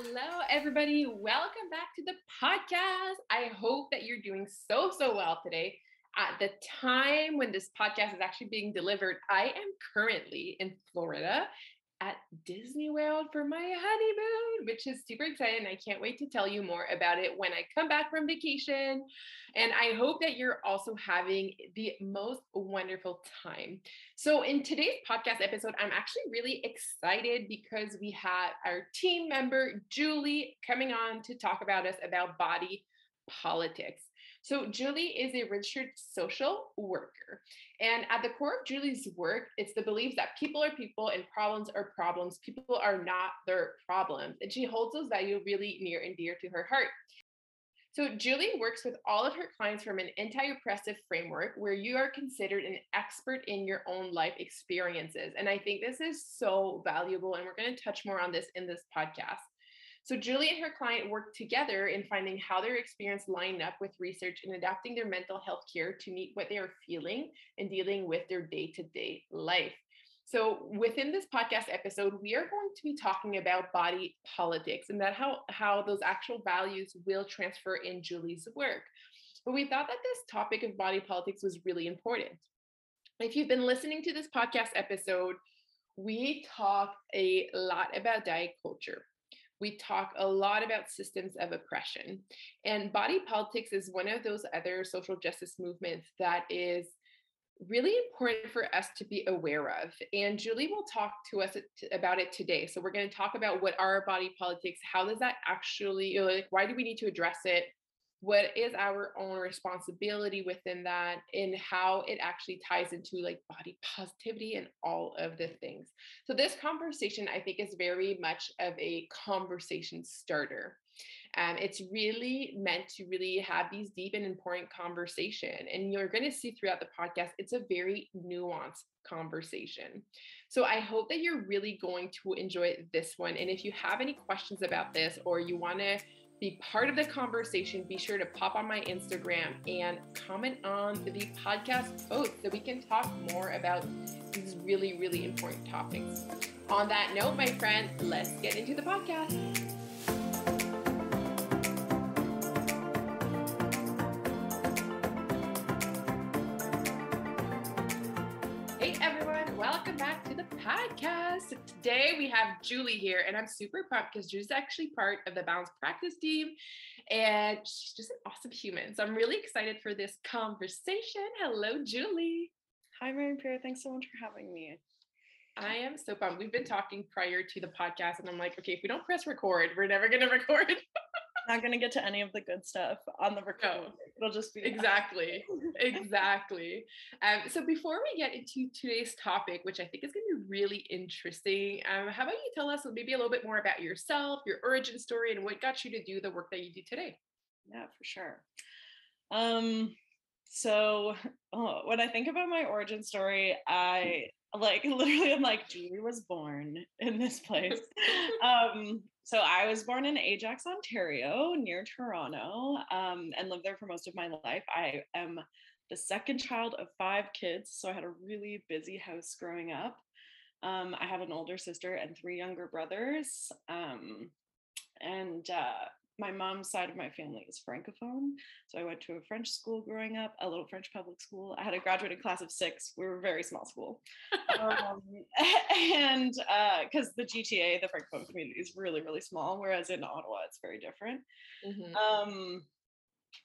Hello, everybody. Welcome back to the podcast. I hope that you're doing so well today. At the time when this podcast is actually being delivered, I am currently in Florida at Disney World for my honeymoon, which is super exciting. I can't wait to tell you more about it when I come back from vacation. And I hope that you're also having the most wonderful time. So in today's podcast episode, I'm actually really excited because we have our team member, Julie, coming on to talk about body politics. So Julie is a registered social worker. And at the core of Julie's work, it's the belief that people are people and problems are problems. People are not their problems. And she holds those values really near and dear to her heart. So Julie works with all of her clients from an anti-oppressive framework where you are considered an expert in your own life experiences. And I think this is so valuable. And we're going to touch more on this in this podcast. So Julie and her client work together in finding how their experience line up with research and adapting their mental health care to meet what they are feeling and dealing with their day-to-day life. So within this podcast episode, we are going to be talking about body politics and that how those actual values will transfer in Julie's work. But we thought that this topic of body politics was really important. If you've been listening to this podcast episode, we talk a lot about diet culture. We talk a lot about systems of oppression, and body politics is one of those other social justice movements that is really important for us to be aware of. And Julie will talk to us about it today. So we're going to talk about what are body politics, how does that actually, why do we need to address it? What is our own responsibility within that, and how it actually ties into like body positivity and all of the things. So this conversation, I think, is very much of a conversation starter. It's really meant to really have these deep and important conversation. And you're going to see throughout the podcast, it's a very nuanced conversation. So I hope that you're really going to enjoy this one. And if you have any questions about this, or you want to be part of the conversation, be sure to pop on my Instagram and comment on the podcast post so we can talk more about these really, really important topics. On that note, my friend, let's get into the podcast. Hey everyone, welcome back to the podcast. Today we have Julie here, and I'm super pumped because Julie's actually part of the Balanced Practice team, and she's just an awesome human. So I'm really excited for this conversation. Hello, Julie. Hi, Marie-Pierre. Thanks so much for having me. I am so pumped. We've been talking prior to the podcast, and I'm like, okay, if we don't press record, we're never going to record. Not going to get to any of the good stuff on the record. No. It'll just be exactly. So before we get into today's topic, which I think is going to be really interesting, how about you tell us maybe a little bit more about yourself, your origin story, and what got you to do the work that you do today? Yeah, for sure. So when I think about my origin story, I'm like, Julie was born in this place. So I was born in Ajax, Ontario, near Toronto, and lived there for most of my life. I am the second child of five kids, so I had a really busy house growing up. I have an older sister and three younger brothers. And my mom's side of my family is Francophone. So I went to a French school growing up, a little French public school. I had a graduating class of 6. We were a very small school. And because the GTA, the Francophone community is really, really small, whereas in Ottawa, it's very different. Mm-hmm.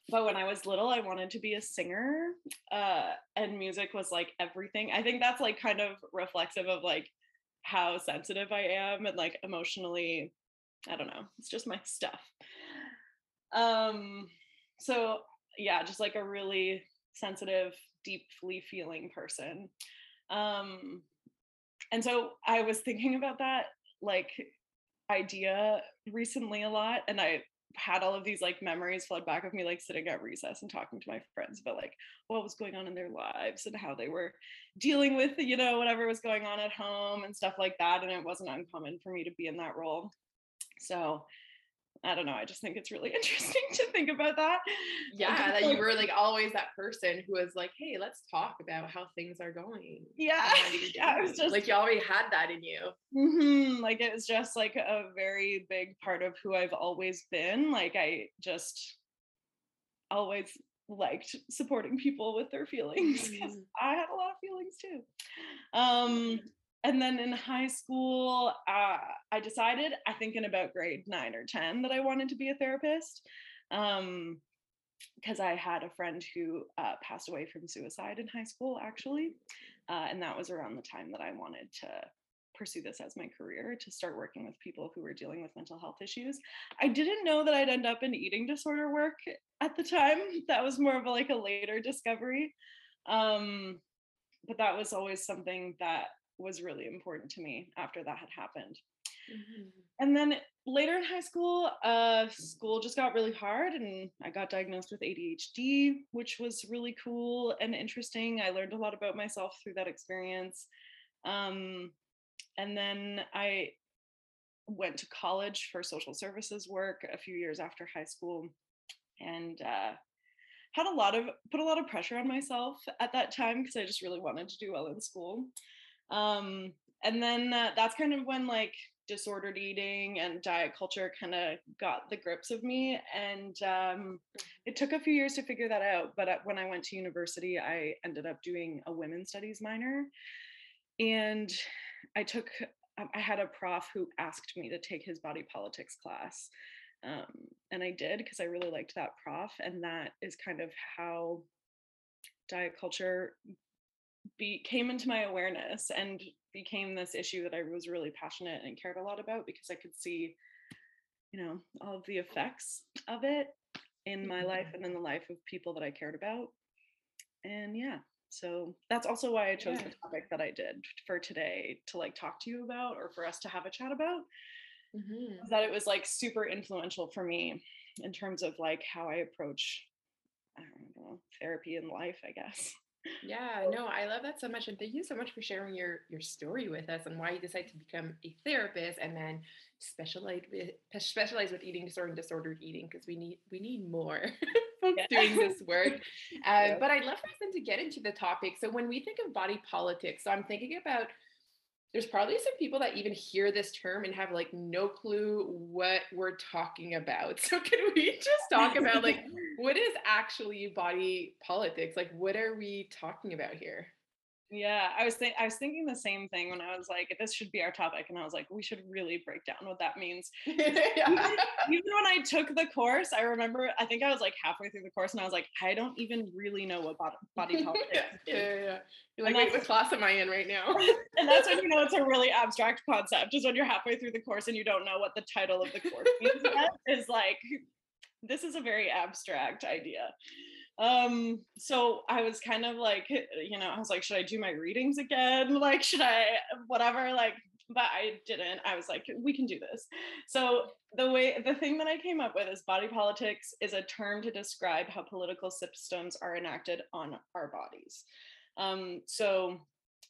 But when I was little, I wanted to be a singer, and music was like everything. I think that's like kind of reflexive of like how sensitive I am and like emotionally, I don't know, it's just my stuff. So yeah, just like a really sensitive, deeply feeling person. And so I was thinking about that like idea recently a lot, and I had all of these like memories flood back of me like sitting at recess and talking to my friends about like what was going on in their lives and how they were dealing with, you know, whatever was going on at home and stuff like that. And it wasn't uncommon for me to be in that role. So I don't know, I just think it's really interesting to think about that. Yeah, that you were like always that person who was like, hey, let's talk about how things are going. Yeah. Yeah, it was just like you already had that in you. Mm-hmm. Like it was just like a very big part of who I've always been. Like I just always liked supporting people with their feelings. Mm-hmm. I had a lot of feelings too. And then in high school, I decided, I think in about grade 9 or 10, that I wanted to be a therapist, because I had a friend who passed away from suicide in high school, actually. And that was around the time that I wanted to pursue this as my career, to start working with people who were dealing with mental health issues. I didn't know that I'd end up in eating disorder work at the time. That was more of like a later discovery. But that was always something that was really important to me after that had happened. Mm-hmm. And then later in high school, school just got really hard and I got diagnosed with ADHD, which was really cool and interesting. I learned a lot about myself through that experience. And then I went to college for social services work a few years after high school, and put a lot of pressure on myself at that time because I just really wanted to do well in school. And then that's kind of when like disordered eating and diet culture kind of got the grips of me, and it took a few years to figure that out, but when I went to university, I ended up doing a women's studies minor, and I had a prof who asked me to take his body politics class, and I did because I really liked that prof, and that is kind of how diet culture came into my awareness and became this issue that I was really passionate and cared a lot about, because I could see, you know, all of the effects of it in my life and in the life of people that I cared about. And yeah, so that's also why I chose the topic that I did for today to like talk to you about, or for us to have a chat about. Mm-hmm. That it was like super influential for me in terms of like how I approach, I don't know, therapy and life, I guess. Yeah, no, I love that so much. And thank you so much for sharing your story with us and why you decided to become a therapist and then specialize with eating disorder and disordered eating, because we need more folks doing this work. But I'd love for us then to get into the topic. So when we think of body politics, so I'm thinking about, there's probably some people that even hear this term and have like no clue what we're talking about. So can we just talk about like, what is actually body politics? Like, what are we talking about here? Yeah, I was thinking the same thing when I was like, this should be our topic. And I was like, we should really break down what that means. Even when I took the course, I remember, I think I was like halfway through the course and I was like, I don't even really know what body politics is. Yeah. You're like, wait, what class am I in right now? And that's when you know it's a really abstract concept, is when you're halfway through the course and you don't know what the title of the course means. Is like, this is a very abstract idea. So I was kind of like, you know, I was like, should I do my readings again? Like, should I, whatever, like, but I didn't. I was like, we can do this. So the thing that I came up with is body politics is a term to describe how political systems are enacted on our bodies. So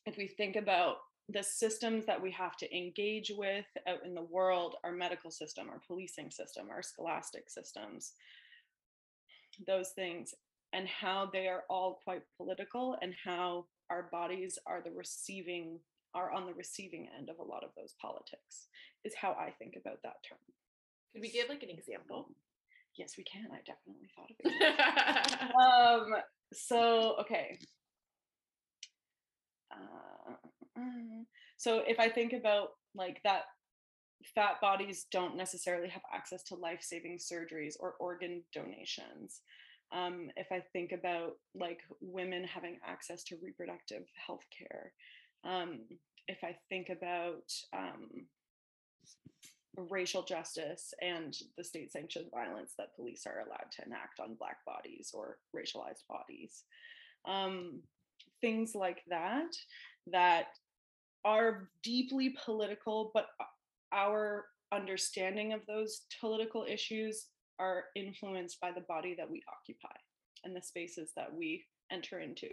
if we think about the systems that we have to engage with out in the world, our medical system, our policing system, our scholastic systems, those things, and how they are all quite political, and how our bodies are on the receiving end of a lot of those politics, is how I think about that term. Could we give like an example? Yes, we can. I definitely thought of it. Okay. So if I think about like that, fat bodies don't necessarily have access to life-saving surgeries or organ donations. If I think about like women having access to reproductive health care, if I think about racial justice and the state-sanctioned violence that police are allowed to enact on Black bodies or racialized bodies, things like that, that are deeply political, but our understanding of those political issues are influenced by the body that we occupy and the spaces that we enter into.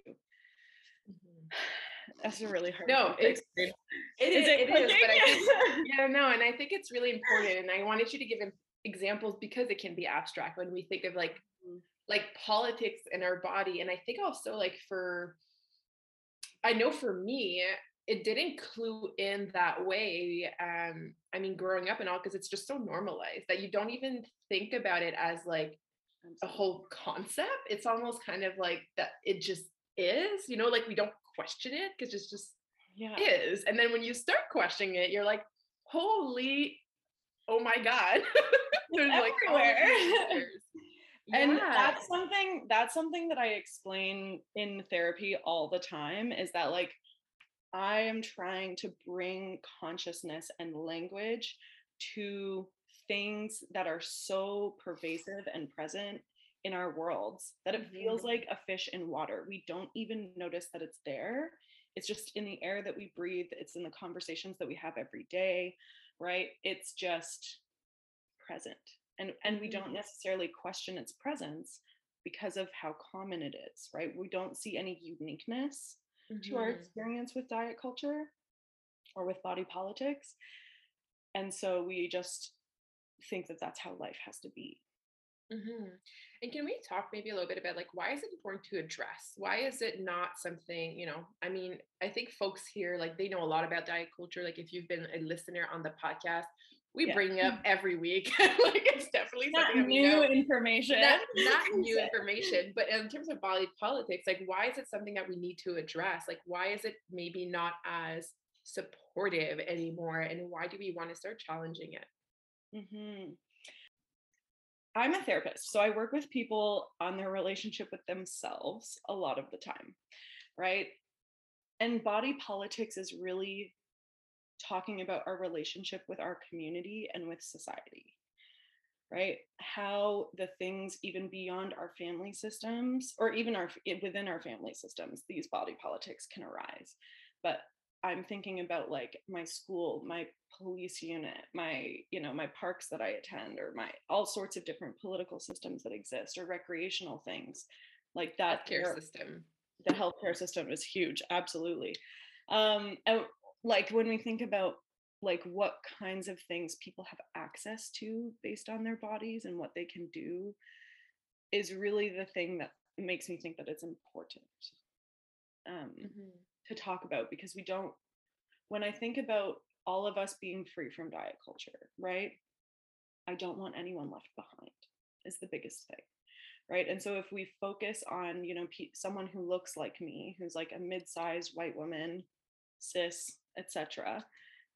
Mm-hmm. That's a really hard topic. It is, but I think, and I think it's really important. And I wanted you to give examples because it can be abstract when we think of like politics and our body. And I think also for me, it didn't clue in that way. Growing up and all, because it's just so normalized that you don't even think about it as like a whole concept. It's almost kind of like that. It just is, we don't question it because it's just is. And then when you start questioning it, you're like, holy, oh my God. There's everywhere. And that's something that I explain in therapy all the time, is that like, I am trying to bring consciousness and language to things that are so pervasive and present in our worlds that it feels like a fish in water. We don't even notice that it's there. It's just in the air that we breathe. It's in the conversations that we have every day, right? It's just present. And we don't necessarily question its presence because of how common it is, right? We don't see any uniqueness to our experience with diet culture or with body politics. And so we just think that that's how life has to be. Mm-hmm. And can we talk maybe a little bit about like, why is it important to address? Why is it not something, I think folks here, like they know a lot about diet culture. Like if you've been a listener on the podcast, we bring it up every week. Like it's definitely not something information. Not new information, but in terms of body politics, like why is it something that we need to address? Like why is it maybe not as supportive anymore? And why do we want to start challenging it? Mm-hmm. I'm a therapist, so I work with people on their relationship with themselves a lot of the time, right? And body politics is really talking about our relationship with our community and with society, right? How the things even beyond our family systems, or even within our family systems, these body politics can arise. But I'm thinking about like my school, my police unit, my parks that I attend, or my all sorts of different political systems that exist, or recreational things like that. The healthcare system is huge. Absolutely. And like when we think about like what kinds of things people have access to based on their bodies and what they can do is really the thing that makes me think that it's important. To talk about, because we don't, when I think about all of us being free from diet culture, right? I don't want anyone left behind is the biggest thing, right? And so if we focus on, someone who looks like me, who's like a mid-sized white woman, cis, etc.,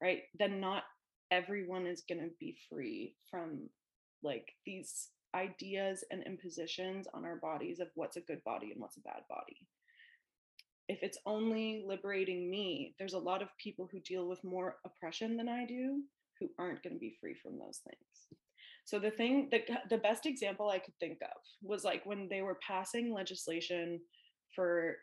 right? Then not everyone is going to be free from like these ideas and impositions on our bodies of what's a good body and what's a bad body. If it's only liberating me, there's a lot of people who deal with more oppression than I do who aren't going to be free from those things. So the best example I could think of was like when they were passing legislation for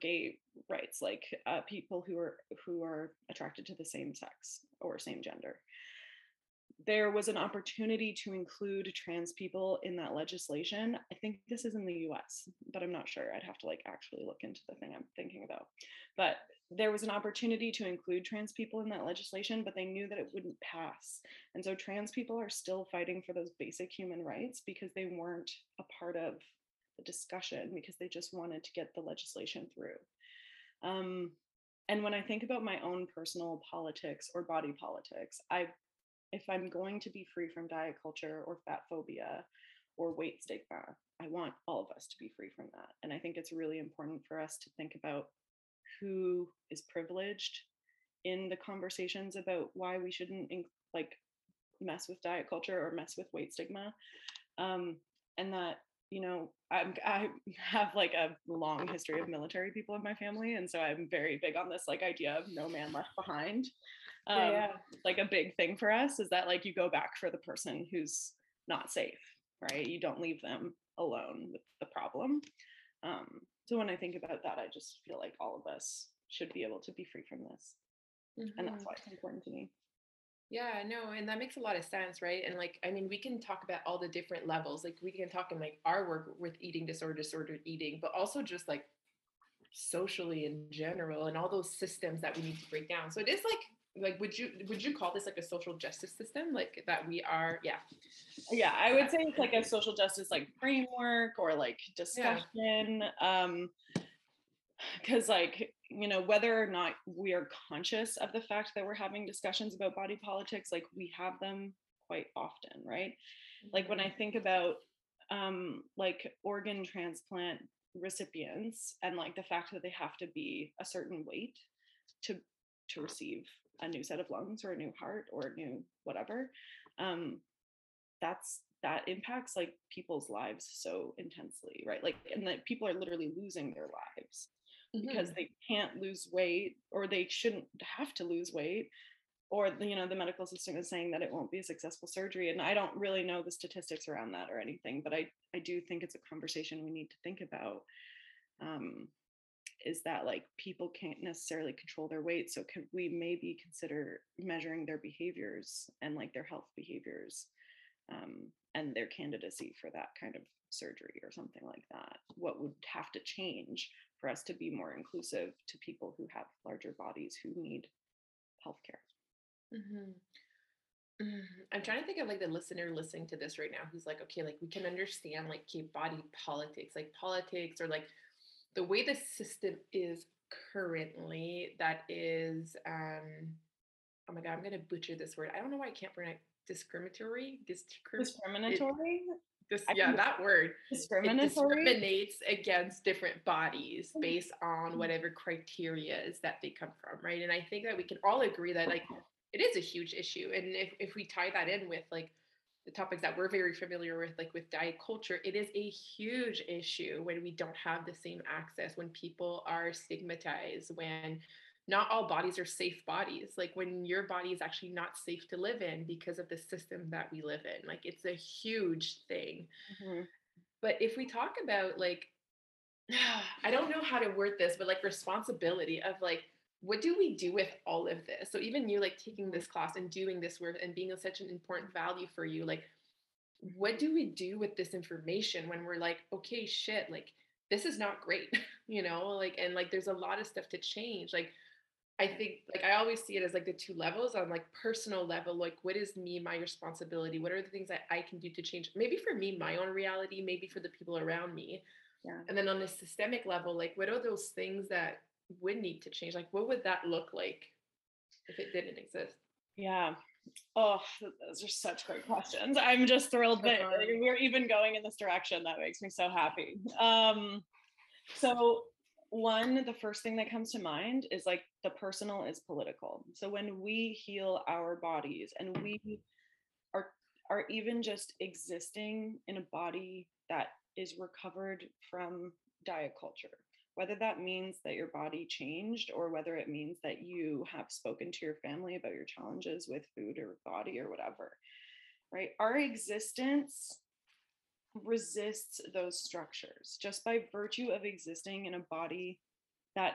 gay rights, like people who are attracted to the same sex or same gender. There was an opportunity to include trans people in that legislation. I think this is in the US, but I'm not sure. I'd have to like actually look into the thing I'm thinking about. But there was an opportunity to include trans people in that legislation, but they knew that it wouldn't pass. And so trans people are still fighting for those basic human rights because they weren't a part of the discussion, because they just wanted to get the legislation through. And when I think about my own personal politics or body politics, I've If I'm going to be free from diet culture or fat phobia or weight stigma, I want all of us to be free from that. And I think it's really important for us to think about who is privileged in the conversations about why we shouldn't like mess with diet culture or mess with weight stigma. And that, you know, I have like a long history of military people in my family. And so I'm very big on this like idea of no man left behind. Like a big thing for us is that like you go back for the person who's not safe, right? You don't leave them alone with the problem. So when I think about that, I just feel like all of us should be able to be free from this. Mm-hmm. And that's why it's important to me. Yeah, no, and that makes a lot of sense, right? And like, I mean, we can talk about all the different levels. Like we can talk in like our work with eating disorder, disordered eating, but also just like socially in general and all those systems that we need to break down. So it is like, would you call this like a social justice system? Like that we are, yeah. Yeah, I would say it's like a social justice, like framework or like discussion. Yeah. Because like, you know, whether or not we are conscious of the fact that we're having discussions about body politics, like we have them quite often, right? Like when I think about like organ transplant recipients and like the fact that they have to be a certain weight to receive a new set of lungs or a new heart or a new whatever, that impacts like people's lives so intensely, right? Like, and that people are literally losing their lives because mm-hmm. they can't lose weight, or they shouldn't have to lose weight, or, you know, the medical system is saying that it won't be a successful surgery. And I don't really know the statistics around that or anything, but I do think it's a conversation we need to think about. Is that like people can't necessarily control their weight. So can we maybe consider measuring their behaviors and like their health behaviors and their candidacy for that kind of surgery or something like that? What would have to change for us to be more inclusive to people who have larger bodies who need healthcare? Mm-hmm. I'm trying to think of like the listener listening to this right now who's like, okay, like we can understand like body politics, like politics or like the way the system is currently, that is, oh my God, I'm going to butcher this word. I don't know why I can't pronounce discriminatory. Discriminatory. It discriminates against different bodies based on whatever criteria is that they come from, right? And I think that we can all agree that like it is a huge issue. And if we tie that in with like the topics that we're very familiar with, like with diet culture, it is a huge issue when we don't have the same access, when people are stigmatized, when not all bodies are safe bodies, like when your body is actually not safe to live in because of the system that we live in. Like it's a huge thing. Mm-hmm. But if we talk about like, I don't know how to word this, but like responsibility of like, what do we do with all of this? So even you like taking this class and doing this work and being of such an important value for you, like, what do we do with this information when we're like, okay, shit, like, this is not great, you know, like, and like, there's a lot of stuff to change. Like, I think like, I always see it as like the two levels on like personal level, like what is me, my responsibility? What are the things that I can do to change? Maybe for me, my own reality, maybe for the people around me. Yeah. And then on the systemic level, like what are those things that would need to change? Like, what would that look like if it didn't exist? Yeah. Oh, those are such great questions. I'm just thrilled that we're even going in this direction. That makes me so happy. So one, the first thing that comes to mind is like the personal is political. So when we heal our bodies and we are even just existing in a body that is recovered from diet culture, whether that means that your body changed or whether it means that you have spoken to your family about your challenges with food or body or whatever, right? Our existence resists those structures just by virtue of existing in a body that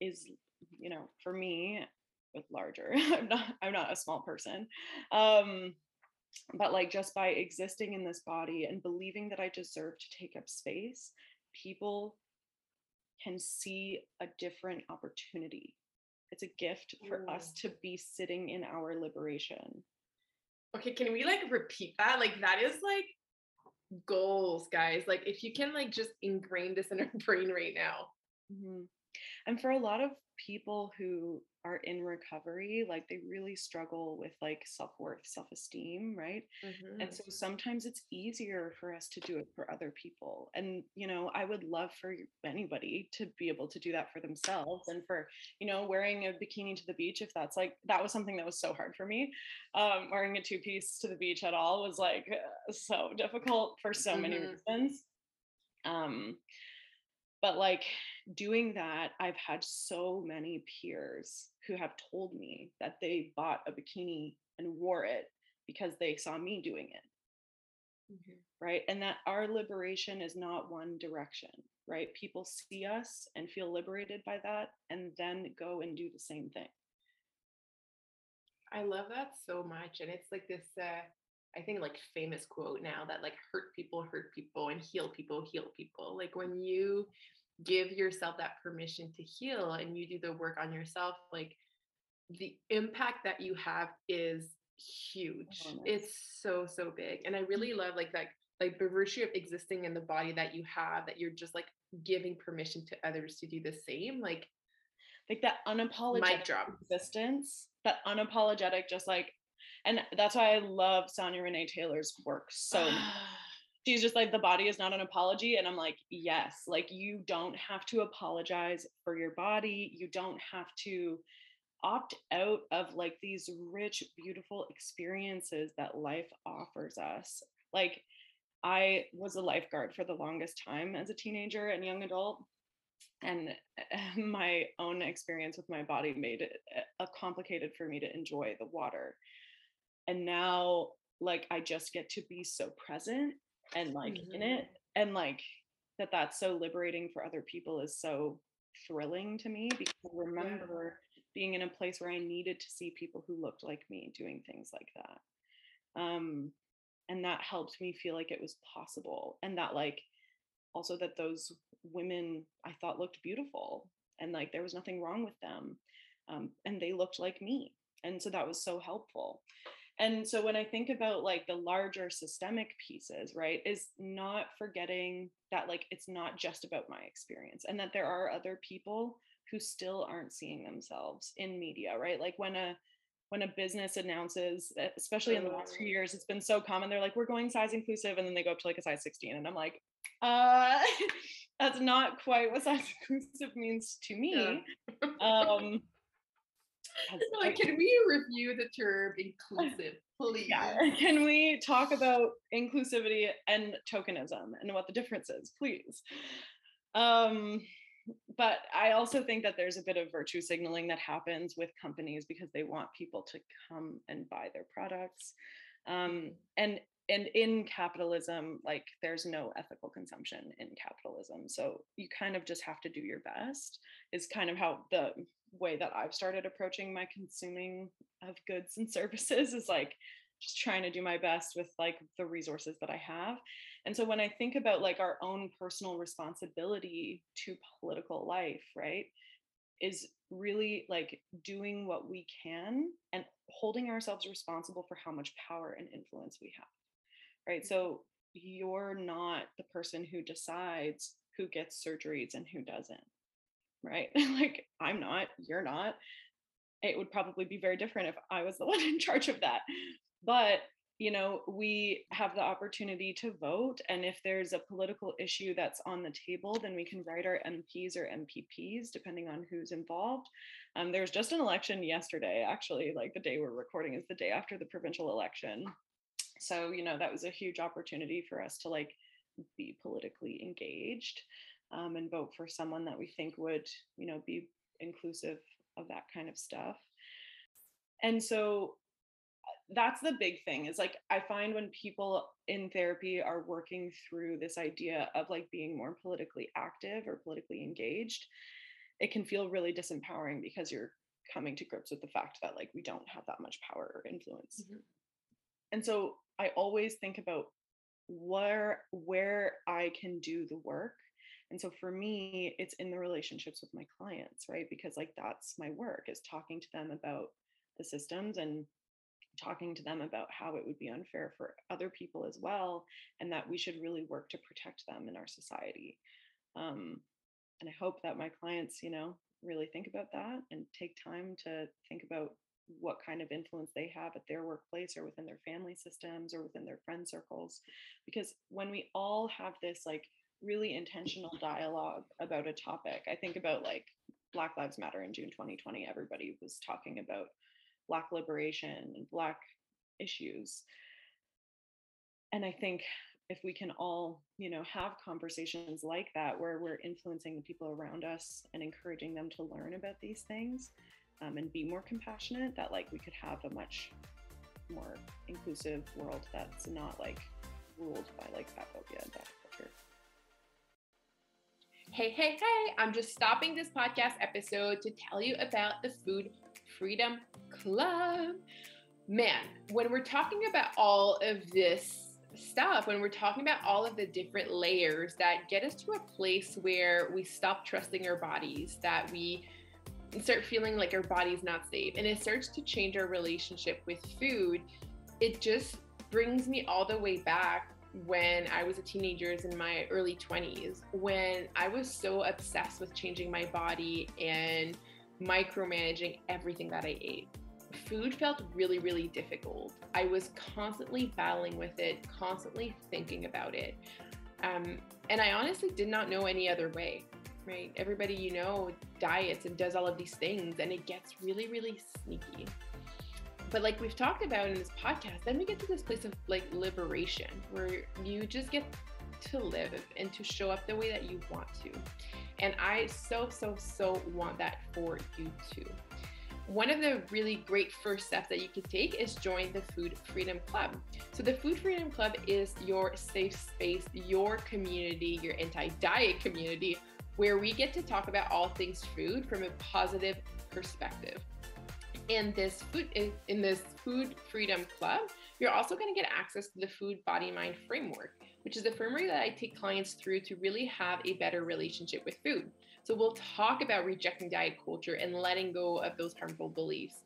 is, you know, for me, with larger, I'm not a small person, but like just by existing in this body and believing that I deserve to take up space, people can see a different opportunity. It's a gift for us to be sitting in our liberation. Okay, can we like repeat that? Like that is like goals, guys. Like if you can like just ingrain this in our brain right now. Mm-hmm. And for a lot of people who are in recovery, like they really struggle with like self-worth, self-esteem, right? Mm-hmm. And so sometimes it's easier for us to do it for other people. And, you know, I would love for anybody to be able to do that for themselves, and for, you know, wearing a bikini to the beach, if that's like, that was something that was so hard for me. Wearing a two-piece to the beach at all was like so difficult for so many reasons. But like doing that, I've had so many peers who have told me that they bought a bikini and wore it because they saw me doing it, right? And that our liberation is not one direction, right? People see us and feel liberated by that, and then go and do the same thing. I love that so much. And it's like this, I think like famous quote now that like hurt people and heal people. Like when you give yourself that permission to heal and you do the work on yourself, like the impact that you have is huge. It's so, so big. And I really love like the virtue of existing in the body that you have, that you're just like giving permission to others to do the same. Like that unapologetic existence, that unapologetic, just like, and that's why I love Sonia Renee Taylor's work so much. She's just like, the body is not an apology. And I'm like, yes, like you don't have to apologize for your body. You don't have to opt out of like these rich, beautiful experiences that life offers us. Like I was a lifeguard for the longest time as a teenager and young adult. And my own experience with my body made it complicated for me to enjoy the water. And now, like, I just get to be so present and like in it, and like that's so liberating for other people is so thrilling to me, because I remember being in a place where I needed to see people who looked like me doing things like that. And that helped me feel like it was possible. And that like, also that those women I thought looked beautiful and like there was nothing wrong with them. And they looked like me. And so that was so helpful. And so when I think about like the larger systemic pieces, right, is not forgetting that like it's not just about my experience, and that there are other people who still aren't seeing themselves in media, right? Like when a business announces, especially in the last few years, it's been so common. They're like, we're going size inclusive, and then they go up to like a size 16, and I'm like, that's not quite what size inclusive means to me. Like, can we review the term inclusive, please? Can we talk about inclusivity and tokenism and what the difference is, please? But I also think that there's a bit of virtue signaling that happens with companies because they want people to come and buy their products. And in capitalism, like there's no ethical consumption in capitalism. So you kind of just have to do your best is kind of how the way that I've started approaching my consuming of goods and services is like just trying to do my best with like the resources that I have. And so when I think about like our own personal responsibility to political life, right, is really like doing what we can and holding ourselves responsible for how much power and influence we have. Right. So you're not the person who decides who gets surgeries and who doesn't. Right. Like I'm not, you're not. It would probably be very different if I was the one in charge of that. But, you know, we have the opportunity to vote. And if there's a political issue that's on the table, then we can write our MPs or MPPs, depending on who's involved. There was just an election yesterday, actually, like the day we're recording is the day after the provincial election. So, you know, that was a huge opportunity for us to like be politically engaged and vote for someone that we think would, you know, be inclusive of that kind of stuff. And so that's the big thing is like, I find when people in therapy are working through this idea of like being more politically active or politically engaged, it can feel really disempowering because you're coming to grips with the fact that like we don't have that much power or influence. And so I always think about where I can do the work. And so for me, it's in the relationships with my clients, right? Because like that's my work is talking to them about the systems and talking to them about how it would be unfair for other people as well, and that we should really work to protect them in our society. And I hope that my clients, you know, really think about that and take time to think about what kind of influence they have at their workplace or within their family systems or within their friend circles. Because when we all have this like really intentional dialogue about a topic, I think about like Black Lives Matter in June 2020, everybody was talking about Black liberation and Black issues. And I think if we can all, you know, have conversations like that, where we're influencing the people around us and encouraging them to learn about these things, and be more compassionate, that like we could have a much more inclusive world that's not like ruled by like fat phobia and diet culture. Hey, I'm just stopping this podcast episode to tell you about the Food Freedom Club. Man, when we're talking about all of this stuff, when we're talking about all of the different layers that get us to a place where we stop trusting our bodies, that we start feeling like our body's not safe, and it starts to change our relationship with food, it just brings me all the way back when I was a teenager in my early 20s, when I was so obsessed with changing my body and micromanaging everything that I ate. Food felt really, really difficult. I was constantly battling with it, constantly thinking about it. And I honestly did not know any other way. Right? Everybody, you know, diets and does all of these things, and it gets really, really sneaky. But like we've talked about in this podcast, then we get to this place of like liberation, where you just get to live and to show up the way that you want to. And I so want that for you too. One of the really great first steps that you can take is join the Food Freedom Club. So the Food Freedom Club is your safe space, your community, your anti-diet community, where we get to talk about all things food from a positive perspective. In this Food Freedom Club, you're also going to get access to the Food Body Mind Framework, which is the framework that I take clients through to really have a better relationship with food. So we'll talk about rejecting diet culture and letting go of those harmful beliefs.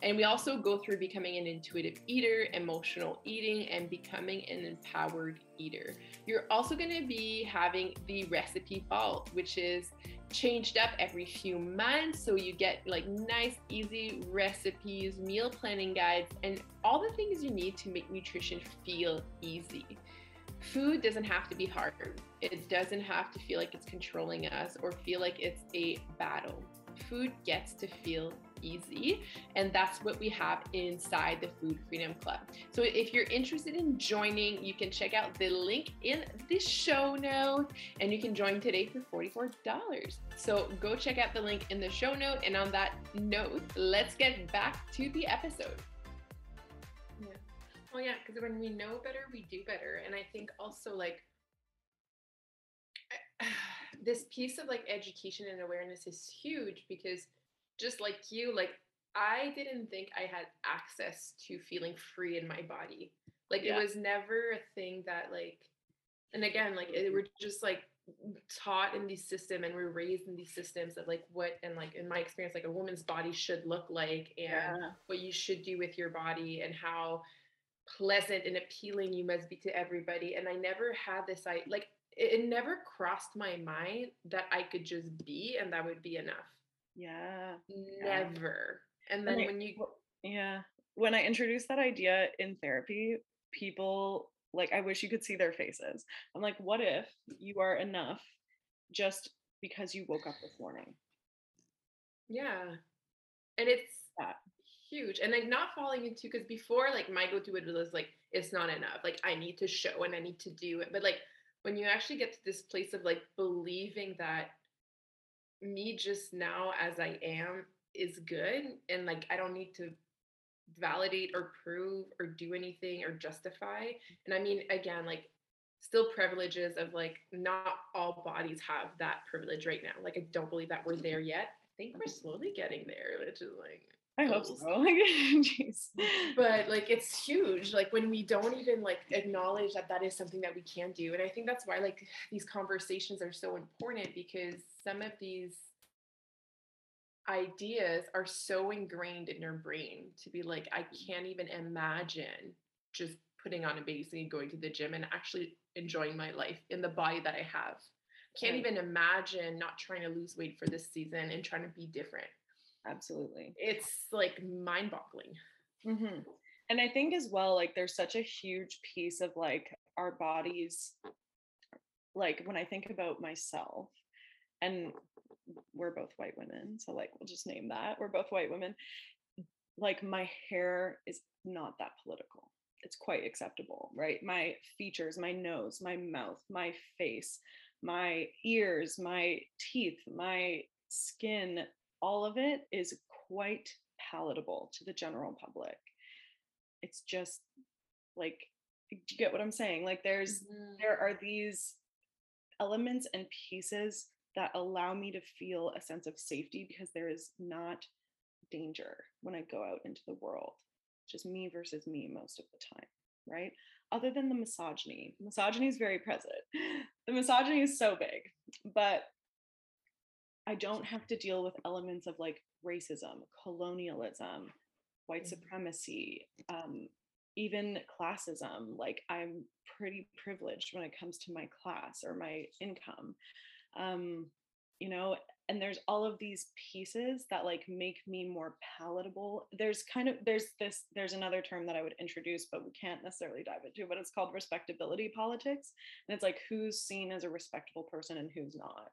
And we also go through becoming an intuitive eater, emotional eating, and becoming an empowered eater. You're also going to be having the recipe ball, which is changed up every few months. So you get like nice, easy recipes, meal planning guides, and all the things you need to make nutrition feel easy. Food doesn't have to be hard. It doesn't have to feel like it's controlling us or feel like it's a battle. Food gets to feel easy, and that's what we have inside the Food Freedom Club. So if you're interested in joining, you can check out the link in the show notes, and you can join today for $44. So go check out the link in the show note. And on that note, let's get back to the episode. Yeah. Well, yeah, because when we know better, we do better. And I think also like this piece of like education and awareness is huge, because just like you, like I didn't think I had access to feeling free in my body. Like It was never a thing that like, and again, like we're just like taught in these systems, and we're raised in these systems of like what, and like in my experience, like a woman's body should look like, and what you should do with your body, and how pleasant and appealing you must be to everybody. And I never had this, it never crossed my mind that I could just be, and that would be enough. Yeah. Never. And then when I introduced that idea in therapy, people like, I wish you could see their faces. I'm like, what if you are enough just because you woke up this morning? Yeah. And it's huge. And like not falling into, because before like my go-to was like, it's not enough. Like I need to show and I need to do it. But like when you actually get to this place of like believing that me just now as I am is good, and like I don't need to validate or prove or do anything or justify. And I mean, again, like still privileges of like not all bodies have that privilege right now. Like I don't believe that we're there yet. I think we're slowly getting there, which is like I hope so. Jeez. But like it's huge, like when we don't even like acknowledge that that is something that we can do. And I think that's why like these conversations are so important, because some of these ideas are so ingrained in your brain to be like, I can't even imagine just putting on a bikini and going to the gym and actually enjoying my life in the body that I have. can't even imagine not trying to lose weight for this season and trying to be different. Absolutely. It's like mind-boggling. Mm-hmm. And I think as well, like there's such a huge piece of like our bodies, like when I think about myself, and we're both white women, so like we'll just name that. We're both white women. Like my hair is not that political. It's quite acceptable, right? My features, my nose, my mouth, my face, my ears, my teeth, my skin, all of it is quite palatable to the general public. It's just like, do you get what I'm saying? Like there's, there are these elements and pieces that allow me to feel a sense of safety because there is not danger when I go out into the world. Just me versus me most of the time, right? Other than the misogyny. Misogyny is very present. The misogyny is so big, but I don't have to deal with elements of like racism, colonialism, white supremacy, even classism. Like I'm pretty privileged when it comes to my class or my income, you know, and there's all of these pieces that like make me more palatable. There's kind of, there's another term that I would introduce, but we can't necessarily dive into, but it's called respectability politics. And it's like, who's seen as a respectable person and who's not.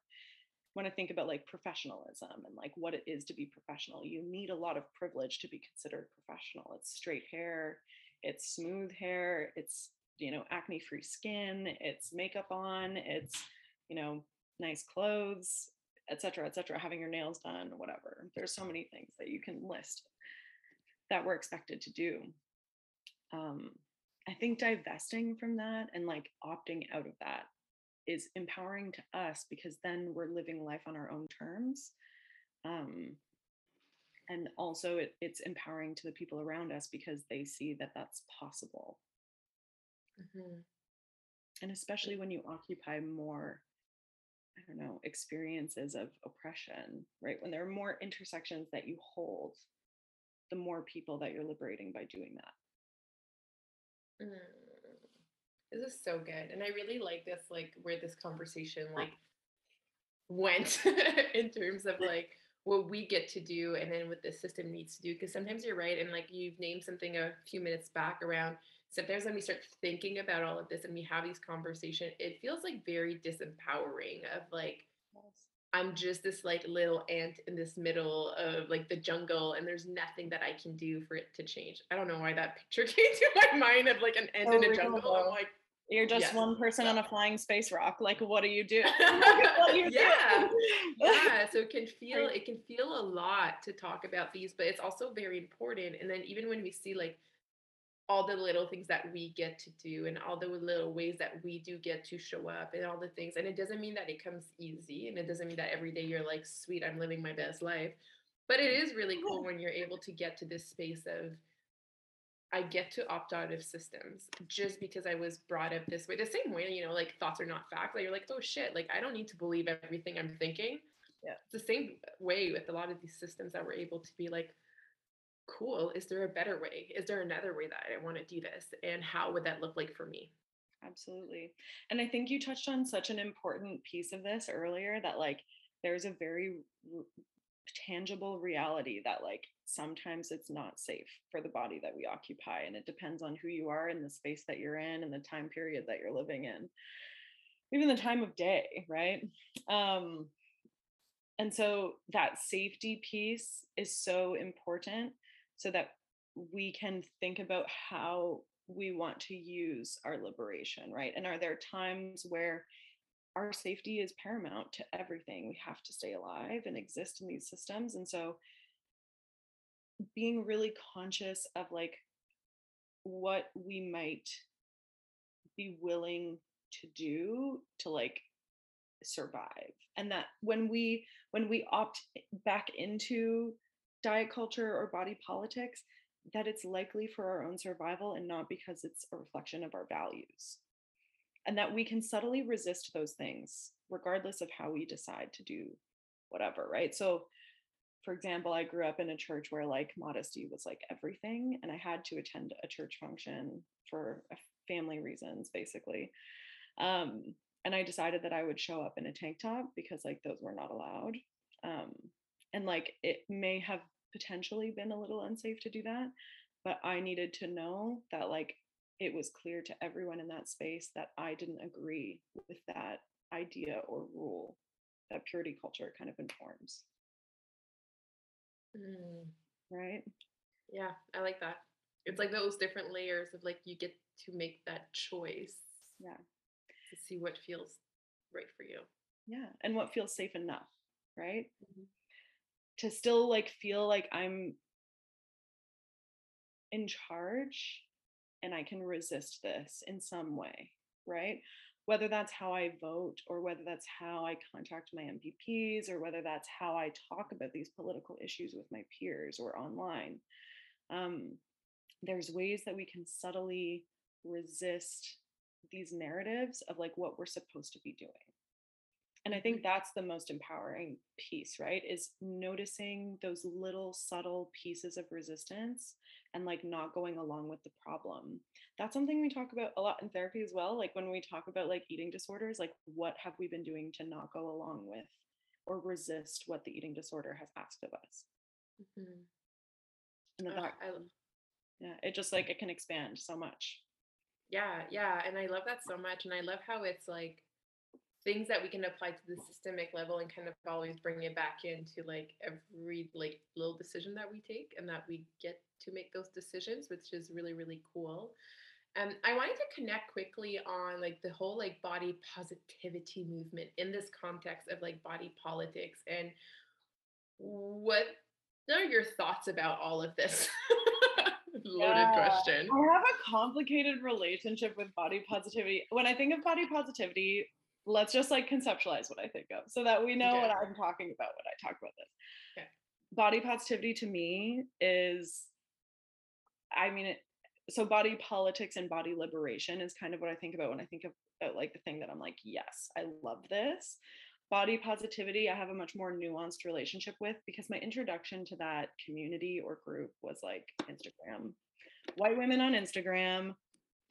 When I think about like professionalism and like what it is to be professional, you need a lot of privilege to be considered professional. It's straight hair, it's smooth hair, it's, you know, acne-free skin, it's makeup on, it's, you know, nice clothes, et cetera, having your nails done, whatever. There's so many things that you can list that we're expected to do. I think divesting from that and like opting out of that is empowering to us because then we're living life on our own terms. And also it's empowering to the people around us because they see that that's possible. Mm-hmm. And especially when you occupy more, I don't know, experiences of oppression, right? When there are more intersections that you hold, the more people that you're liberating by doing that. This is so good. And I really like this, like where this conversation like went in terms of like what we get to do and then what the system needs to do. Because sometimes you're right. And like you've named something a few minutes back around. Sometimes when we start thinking about all of this and we have these conversations, it feels like very disempowering of like, I'm just this like little ant in this middle of like the jungle and there's nothing that I can do for it to change. I don't know why that picture came to my mind of like an ant in a jungle. I'm like, you're just one person on a flying space rock. Like, what do you do? So it can feel a lot to talk about these, but it's also very important. And then even when we see like all the little things that we get to do and all the little ways that we do get to show up and all the things. And it doesn't mean that it comes easy. And it doesn't mean that every day you're like, sweet, I'm living my best life. But it is really cool when you're able to get to this space of, I get to opt out of systems just because I was brought up this way. The same way, you know, like thoughts are not facts. Like you're like, oh shit, like I don't need to believe everything I'm thinking. Yeah. It's the same way with a lot of these systems that we're able to be like, cool, is there a better way? Is there another way that I want to do this? And how would that look like for me? Absolutely. And I think you touched on such an important piece of this earlier that like, there's a very tangible reality that like, sometimes it's not safe for the body that we occupy. And it depends on who you are and the space that you're in and the time period that you're living in, even the time of day, right? And so that safety piece is so important, so that we can think about how we want to use our liberation, right? And are there times where our safety is paramount to everything? We have to stay alive and exist in these systems. And so being really conscious of like what we might be willing to do to like survive. And that when we opt back into diet culture or body politics, that it's likely for our own survival and not because it's a reflection of our values. And that we can subtly resist those things, regardless of how we decide to do whatever, right? So for example, I grew up in a church where like modesty was like everything, and I had to attend a church function for family reasons, basically. And I decided that I would show up in a tank top because like those were not allowed. And like it may have potentially been a little unsafe to do that, but I needed to know that like it was clear to everyone in that space that I didn't agree with that idea or rule that purity culture kind of informs. Mm. Right? Yeah, I like that. It's like those different layers of like you get to make that choice. Yeah. To see what feels right for you. Yeah. And what feels safe enough, right? Mm-hmm. To still like feel like I'm in charge and I can resist this in some way, right? Whether that's how I vote or whether that's how I contact my MPPs or whether that's how I talk about these political issues with my peers or online. There's ways that we can subtly resist these narratives of like what we're supposed to be doing. And I think that's the most empowering piece, right? Is noticing those little subtle pieces of resistance and like not going along with the problem. That's something we talk about a lot in therapy as well. Like when we talk about like eating disorders, like what have we been doing to not go along with or resist what the eating disorder has asked of us? Mm-hmm. And it just like, it can expand so much. Yeah. And I love that so much. And I love how it's like, things that we can apply to the systemic level and kind of always bring it back into like every like little decision that we take and that we get to make those decisions, which is really, really cool. I wanted to connect quickly on like the whole like body positivity movement in this context of like body politics, and what are your thoughts about all of this? Loaded question. I have a complicated relationship with body positivity. When I think of body positivity, let's just like conceptualize what I think of so that we know what I'm talking about when I talk about this. Okay. Body positivity to me is, so body politics and body liberation is kind of what I think about when I think about like the thing that I'm like, yes, I love this. Body positivity, I have a much more nuanced relationship with, because my introduction to that community or group was like Instagram, white women on Instagram,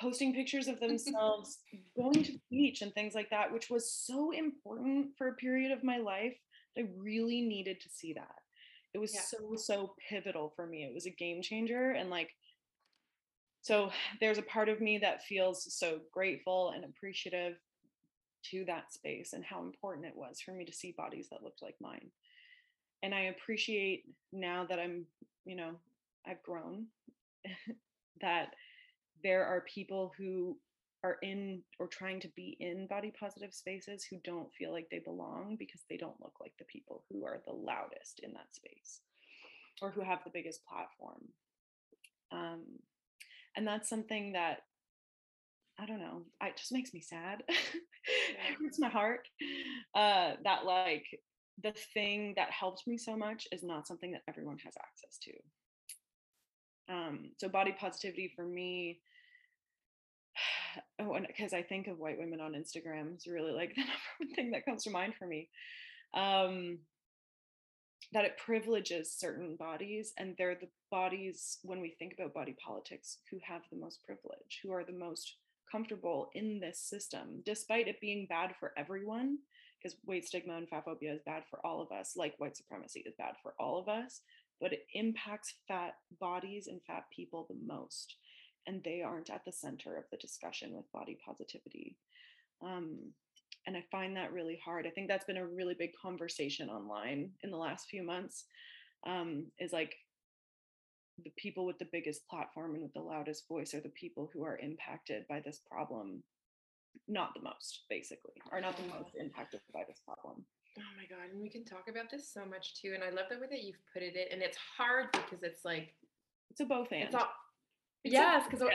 posting pictures of themselves, going to the beach and things like that, which was so important for a period of my life. I really needed to see that. It was so pivotal for me. It was a game changer. And like, so there's a part of me that feels so grateful and appreciative to that space and how important it was for me to see bodies that looked like mine. And I appreciate now that I'm, I've grown that there are people who are in or trying to be in body positive spaces who don't feel like they belong because they don't look like the people who are the loudest in that space or who have the biggest platform. And that's something that, it just makes me sad. It hurts my heart. That like the thing that helps me so much is not something that everyone has access to. So body positivity for me, because I think of white women on Instagram is really like the number one thing that comes to mind for me, that it privileges certain bodies, and they're the bodies, when we think about body politics, who have the most privilege, who are the most comfortable in this system, despite it being bad for everyone, because weight stigma and fat phobia is bad for all of us, like white supremacy is bad for all of us. But it impacts fat bodies and fat people the most. And they aren't at the center of the discussion with body positivity. And I find that really hard. I think that's been a really big conversation online in the last few months, is like the people with the biggest platform and with the loudest voice are the people who are impacted by this problem, not the most, basically, are not the most impacted by this problem. Oh my God. And we can talk about this so much too. And I love the way that you've put it in. And it's hard because it's like, it's a both and. Yes. Because when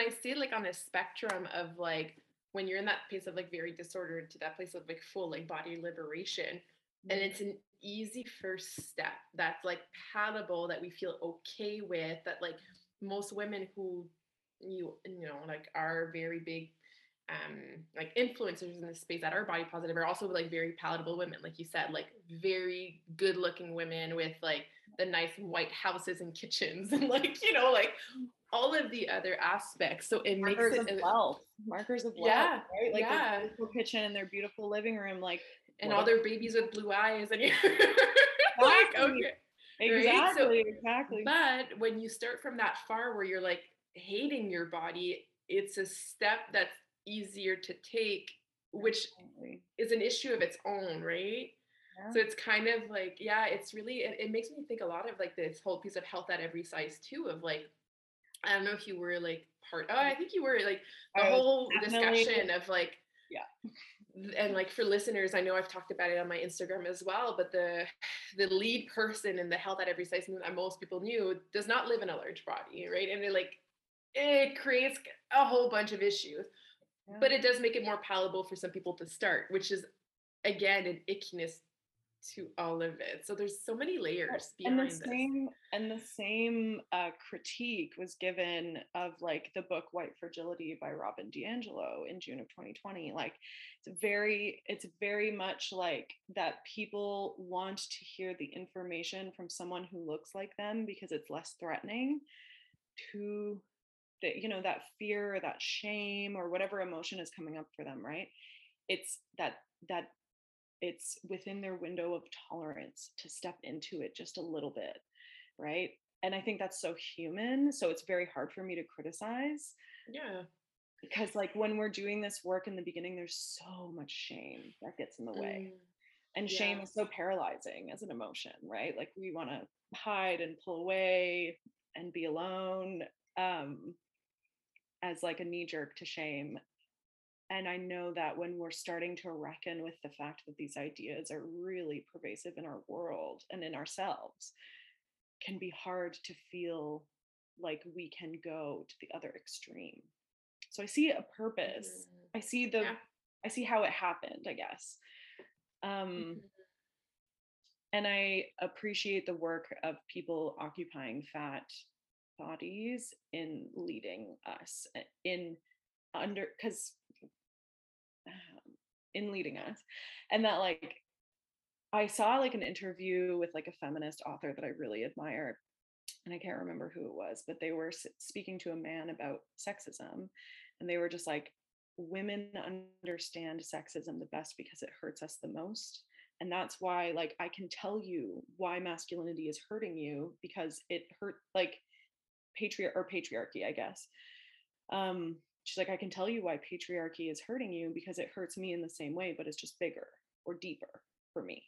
I see like on this spectrum of like, when you're in that place of like very disordered to that place of like full like body liberation, and it's an easy first step that's like palatable, that we feel okay with, that like most women who like are very big like influencers in this space that are body positive are also like very palatable women, like you said, like very good looking women with like the nice white houses and kitchens and like, you know, like all of the other aspects. So it markers makes it of wealth, markers of wealth, yeah, right? Like yeah. Their beautiful kitchen and their beautiful living room, like, and what? All their babies with blue eyes and like, okay. Exactly, right? So, exactly. But when you start from that far where you're like hating your body, it's a step that's easier to take, which is an issue of its own, right? Yeah. So it's kind of like, yeah, it's really, it makes me think a lot of like this whole piece of health at every size too, of like, I don't know if you were like I think you were like the whole discussion of like, yeah. And like for listeners, I know I've talked about it on my Instagram as well, but the lead person in the health at every size that most people knew does not live in a large body, right? And they're like, it creates a whole bunch of issues, yeah. But it does make it more palatable for some people to start, which is again an ickiness to all of it. So there's so many layers behind this. And the same critique was given of like the book White Fragility by Robin DiAngelo in June of 2020. Like it's very much like that people want to hear the information from someone who looks like them because it's less threatening to that, you know, that fear or that shame or whatever emotion is coming up for them, right? It's that it's within their window of tolerance to step into it just a little bit, right? And I think that's so human. So it's very hard for me to criticize. Yeah. Because like when we're doing this work in the beginning, there's so much shame that gets in the way. And yeah. Shame is so paralyzing as an emotion, right? Like we want to hide and pull away and be alone as like a knee jerk to shame. And I know that when we're starting to reckon with the fact that these ideas are really pervasive in our world and in ourselves, can be hard to feel like we can go to the other extreme. So I see a purpose. Mm-hmm. I see how it happened, I guess. And I appreciate the work of people occupying fat bodies in leading us and that like I saw like an interview with like a feminist author that I really admired, and I can't remember who it was, but they were speaking to a man about sexism, and they were just like, women understand sexism the best because it hurts us the most, and that's why like I can tell you why masculinity is hurting you because it hurt like patriarchy, I guess. She's like, I can tell you why patriarchy is hurting you because it hurts me in the same way, but it's just bigger or deeper for me,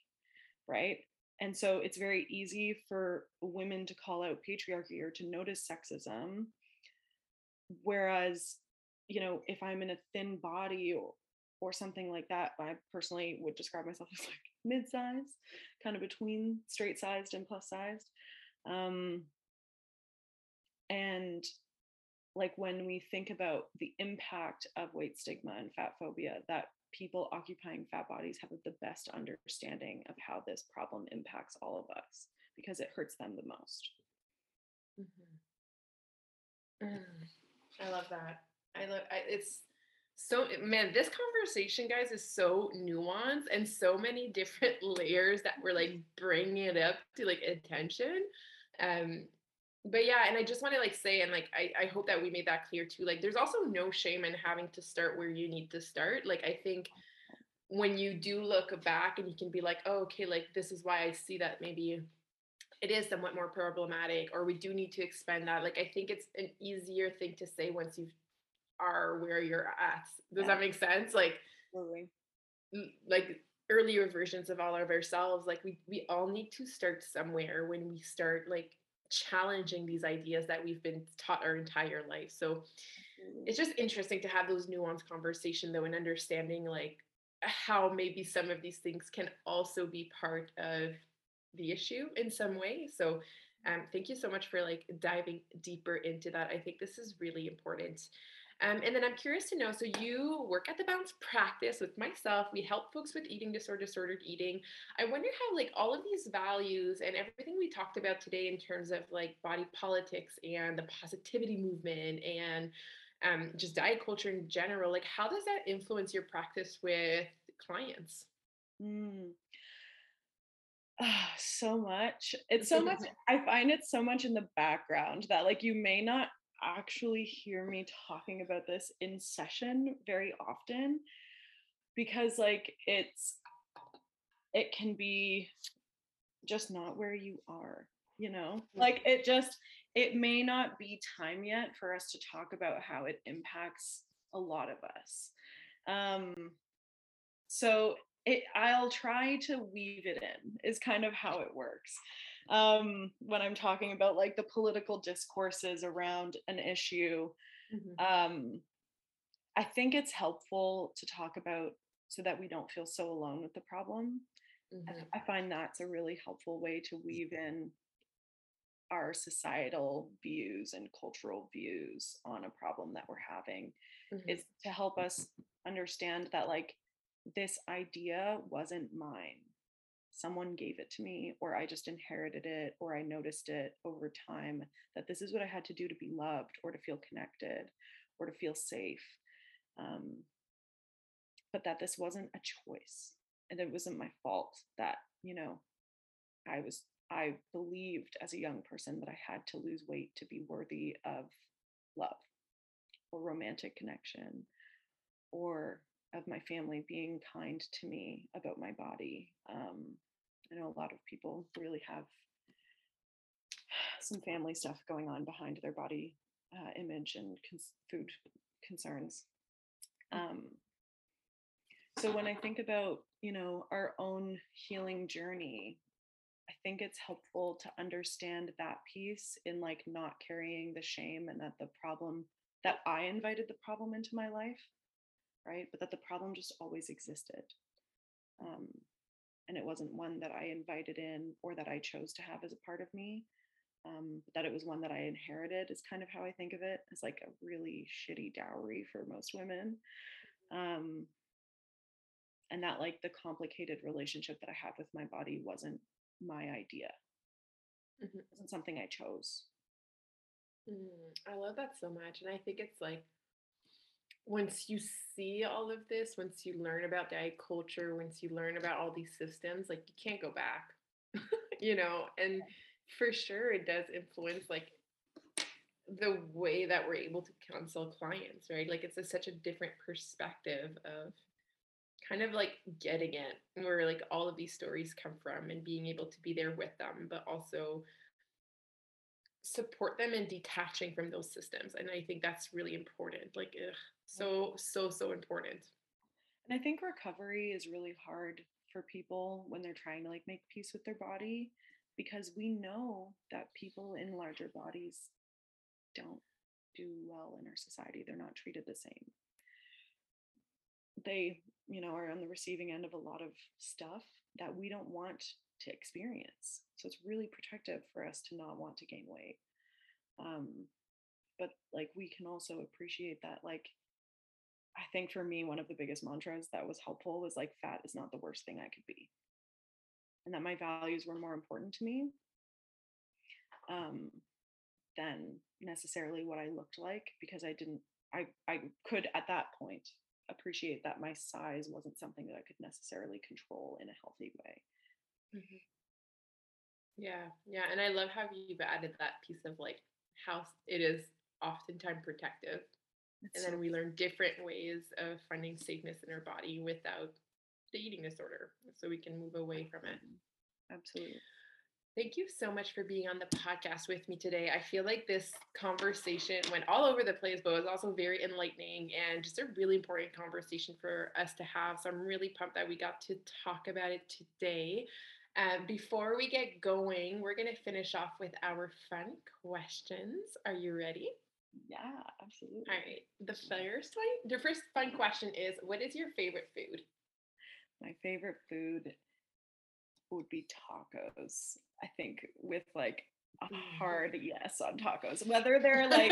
right? And so it's very easy for women to call out patriarchy or to notice sexism. Whereas, you know, if I'm in a thin body or something like that, I personally would describe myself as like mid-sized, kind of between straight-sized and plus-sized. And like when we think about the impact of weight stigma and fat phobia, that people occupying fat bodies have the best understanding of how this problem impacts all of us because it hurts them the most. Mm-hmm. I love that. It's so, man, this conversation, guys, is so nuanced and so many different layers that we're like bringing it up to like attention. But yeah, and I just want to like say, and like, I hope that we made that clear too. Like, there's also no shame in having to start where you need to start. Like, I think when you do look back and you can be like, oh, okay, like this is why I see that maybe it is somewhat more problematic, or we do need to expand that. Like, I think it's an easier thing to say once you are where you're at. Does that make sense? Like, totally. Like earlier versions of all of ourselves, like we all need to start somewhere when we start like challenging these ideas that we've been taught our entire life. So it's just interesting to have those nuanced conversation though, and understanding like how maybe some of these things can also be part of the issue in some way. So thank you so much for like diving deeper into that. I think this is really important. And then I'm curious to know, so you work at The Balanced Practice with myself. We help folks with eating disorder, disordered eating. I wonder how like all of these values and everything we talked about today in terms of like body politics and the positivity movement and just diet culture in general, like how does that influence your practice with clients? So much. It's so much. I find it's so much in the background that like you may not actually hear me talking about this in session very often, because like it can be just not where you are, you know, like it may not be time yet for us to talk about how it impacts a lot of us. I'll try to weave it in is kind of how it works. When I'm talking about like the political discourses around an issue, I think it's helpful to talk about so that we don't feel so alone with the problem. I find that's a really helpful way to weave in our societal views and cultural views on a problem that we're having, is to help us understand that like this idea wasn't mine. Someone gave it to me, or I just inherited it, or I noticed it over time that this is what I had to do to be loved or to feel connected or to feel safe. But that this wasn't a choice and it wasn't my fault that, you know, I believed as a young person that I had to lose weight to be worthy of love or romantic connection or of my family being kind to me about my body. I know a lot of people really have some family stuff going on behind their body image and food concerns. So when I think about, you know, our own healing journey, I think it's helpful to understand that piece in like not carrying the shame and that the problem, that I invited the problem into my life, right? But that the problem just always existed. And it wasn't one that I invited in or that I chose to have as a part of me, but that it was one that I inherited is kind of how I think of it, as like a really shitty dowry for most women. And that like the complicated relationship that I had with my body wasn't my idea. It wasn't something I chose. I love that so much. And I think it's like, once you see all of this, once you learn about diet culture, once you learn about all these systems, like you can't go back, you know, and for sure it does influence like the way that we're able to counsel clients, right? Like it's such a different perspective of kind of like getting it and where like all of these stories come from and being able to be there with them, but also support them in detaching from those systems. And I think that's really important. Like so important. And I think recovery is really hard for people when they're trying to like make peace with their body, because we know that people in larger bodies don't do well in our society. They're not treated the same. They, you know, are on the receiving end of a lot of stuff that we don't want to experience. So it's really protective for us to not want to gain weight. But like we can also appreciate that. Like, I think for me, one of the biggest mantras that was helpful was like, fat is not the worst thing I could be. And that my values were more important to me than necessarily what I looked like, because I could at that point appreciate that my size wasn't something that I could necessarily control in a healthy way. Yeah. And I love how you've added that piece of like how it is oftentimes protective. And then we learn different ways of finding safeness in our body without the eating disorder, so we can move away from it. Absolutely. Thank you so much for being on the podcast with me today. I feel like this conversation went all over the place, but it was also very enlightening and just a really important conversation for us to have. So I'm really pumped that we got to talk about it today. Before we get going, we're going to finish off with our fun questions. Are you ready? Yeah, absolutely. All right. The first fun question is, what is your favorite food? My favorite food would be tacos, I think, with like a hard yes on tacos, whether they're like,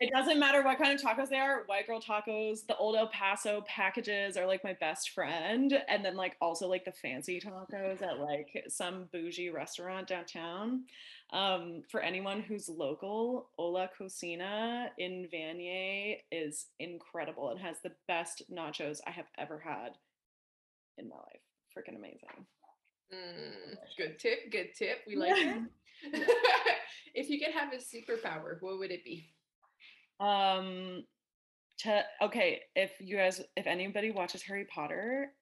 it doesn't matter what kind of tacos they are. White girl tacos, the old El Paso packages are like my best friend. And then like also like the fancy tacos at like some bougie restaurant downtown. For anyone who's local, Ola Cocina in Vanier is incredible and has the best nachos I have ever had in my life. Freaking amazing. Good tip. We like it. If you could have a superpower, what would it be? If anybody watches Harry Potter,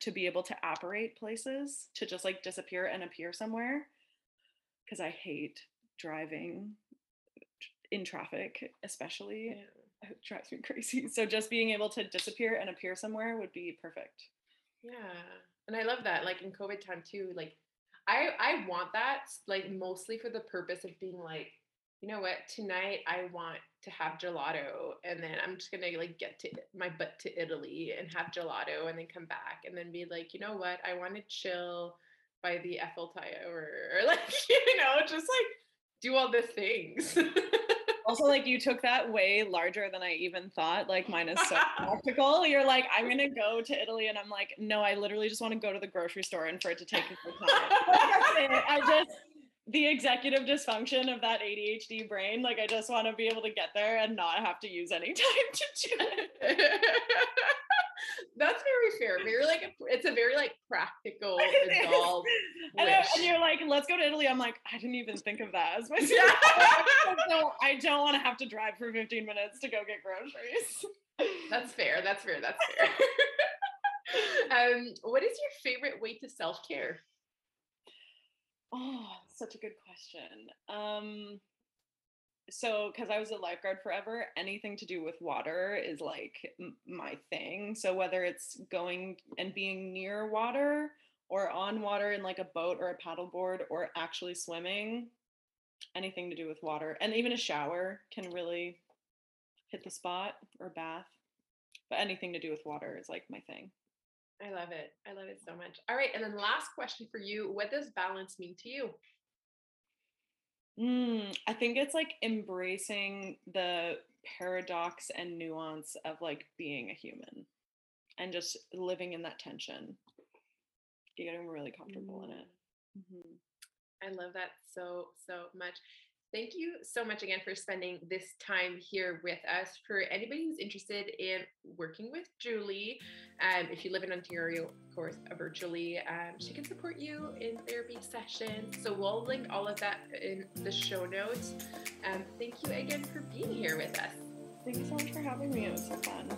to be able to apparate places, to just like disappear and appear somewhere, because I hate driving in traffic, especially. Yeah. It drives me crazy. So just being able to disappear and appear somewhere would be perfect. Yeah. And I love that, like in COVID time too, like I want that, like mostly for the purpose of being like, you know what, tonight I want to have gelato, and then I'm just gonna like get to my butt to Italy and have gelato and then come back and then be like, you know what, I want to chill by the Eiffel Tower, or like, you know, just like do all the things. Also, like, you took that way larger than I even thought. Like, mine is so practical. You're like, I'm going to go to Italy. And I'm like, no, I literally just want to go to the grocery store and for it to take me some time. The executive dysfunction of that ADHD brain, like, I just want to be able to get there and not have to use any time to do it. That's very fair. You're like, it's a very like practical, adult and you're like, let's go to Italy. I'm like, I didn't even think of that as my so I don't want to have to drive for 15 minutes to go get groceries. That's fair. What is your favorite way to self-care? Oh, such a good question. So, because I was a lifeguard forever, anything to do with water is like my thing. So whether it's going and being near water or on water in like a boat or a paddleboard or actually swimming, anything to do with water, and even a shower can really hit the spot, or bath, but anything to do with water is like my thing. I love it. I love it so much. All right. And then last question for you, what does balance mean to you? I think it's like embracing the paradox and nuance of like being a human and just living in that tension, getting really comfortable in it. Mm-hmm. I love that so much. Thank you so much again for spending this time here with us. For anybody who's interested in working with Julie, if you live in Ontario, of course, virtually, she can support you in therapy sessions. So we'll link all of that in the show notes. Thank you again for being here with us. Thank you so much for having me. It was so fun.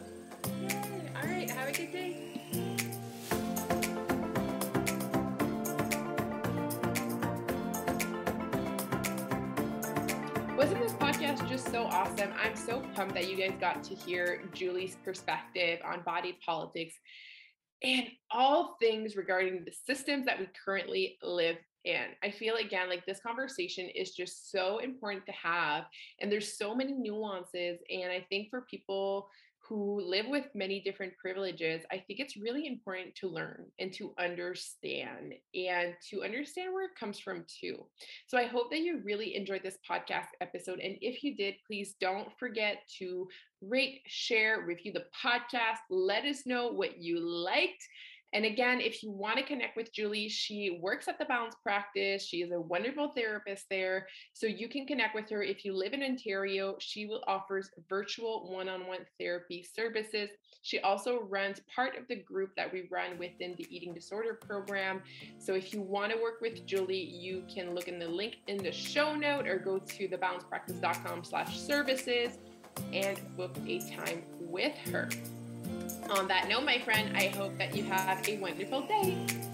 Yay. All right. Have a good day. Wasn't this podcast just so awesome? I'm so pumped that you guys got to hear Julie's perspective on body politics and all things regarding the systems that we currently live in. I feel again, like this conversation is just so important to have, and there's so many nuances. And I think for people who live with many different privileges, I think it's really important to learn and to understand where it comes from too. So I hope that you really enjoyed this podcast episode. And if you did, please don't forget to rate, share, review the podcast. Let us know what you liked. And again, if you want to connect with Julie, she works at The Balanced Practice. She is a wonderful therapist there. So you can connect with her. If you live in Ontario, she offers virtual one-on-one therapy services. She also runs part of the group that we run within the Eating Disorder Program. So if you want to work with Julie, you can look in the link in the show note or go to thebalancedpractice.com/services and book a time with her. On that note, my friend, I hope that you have a wonderful day.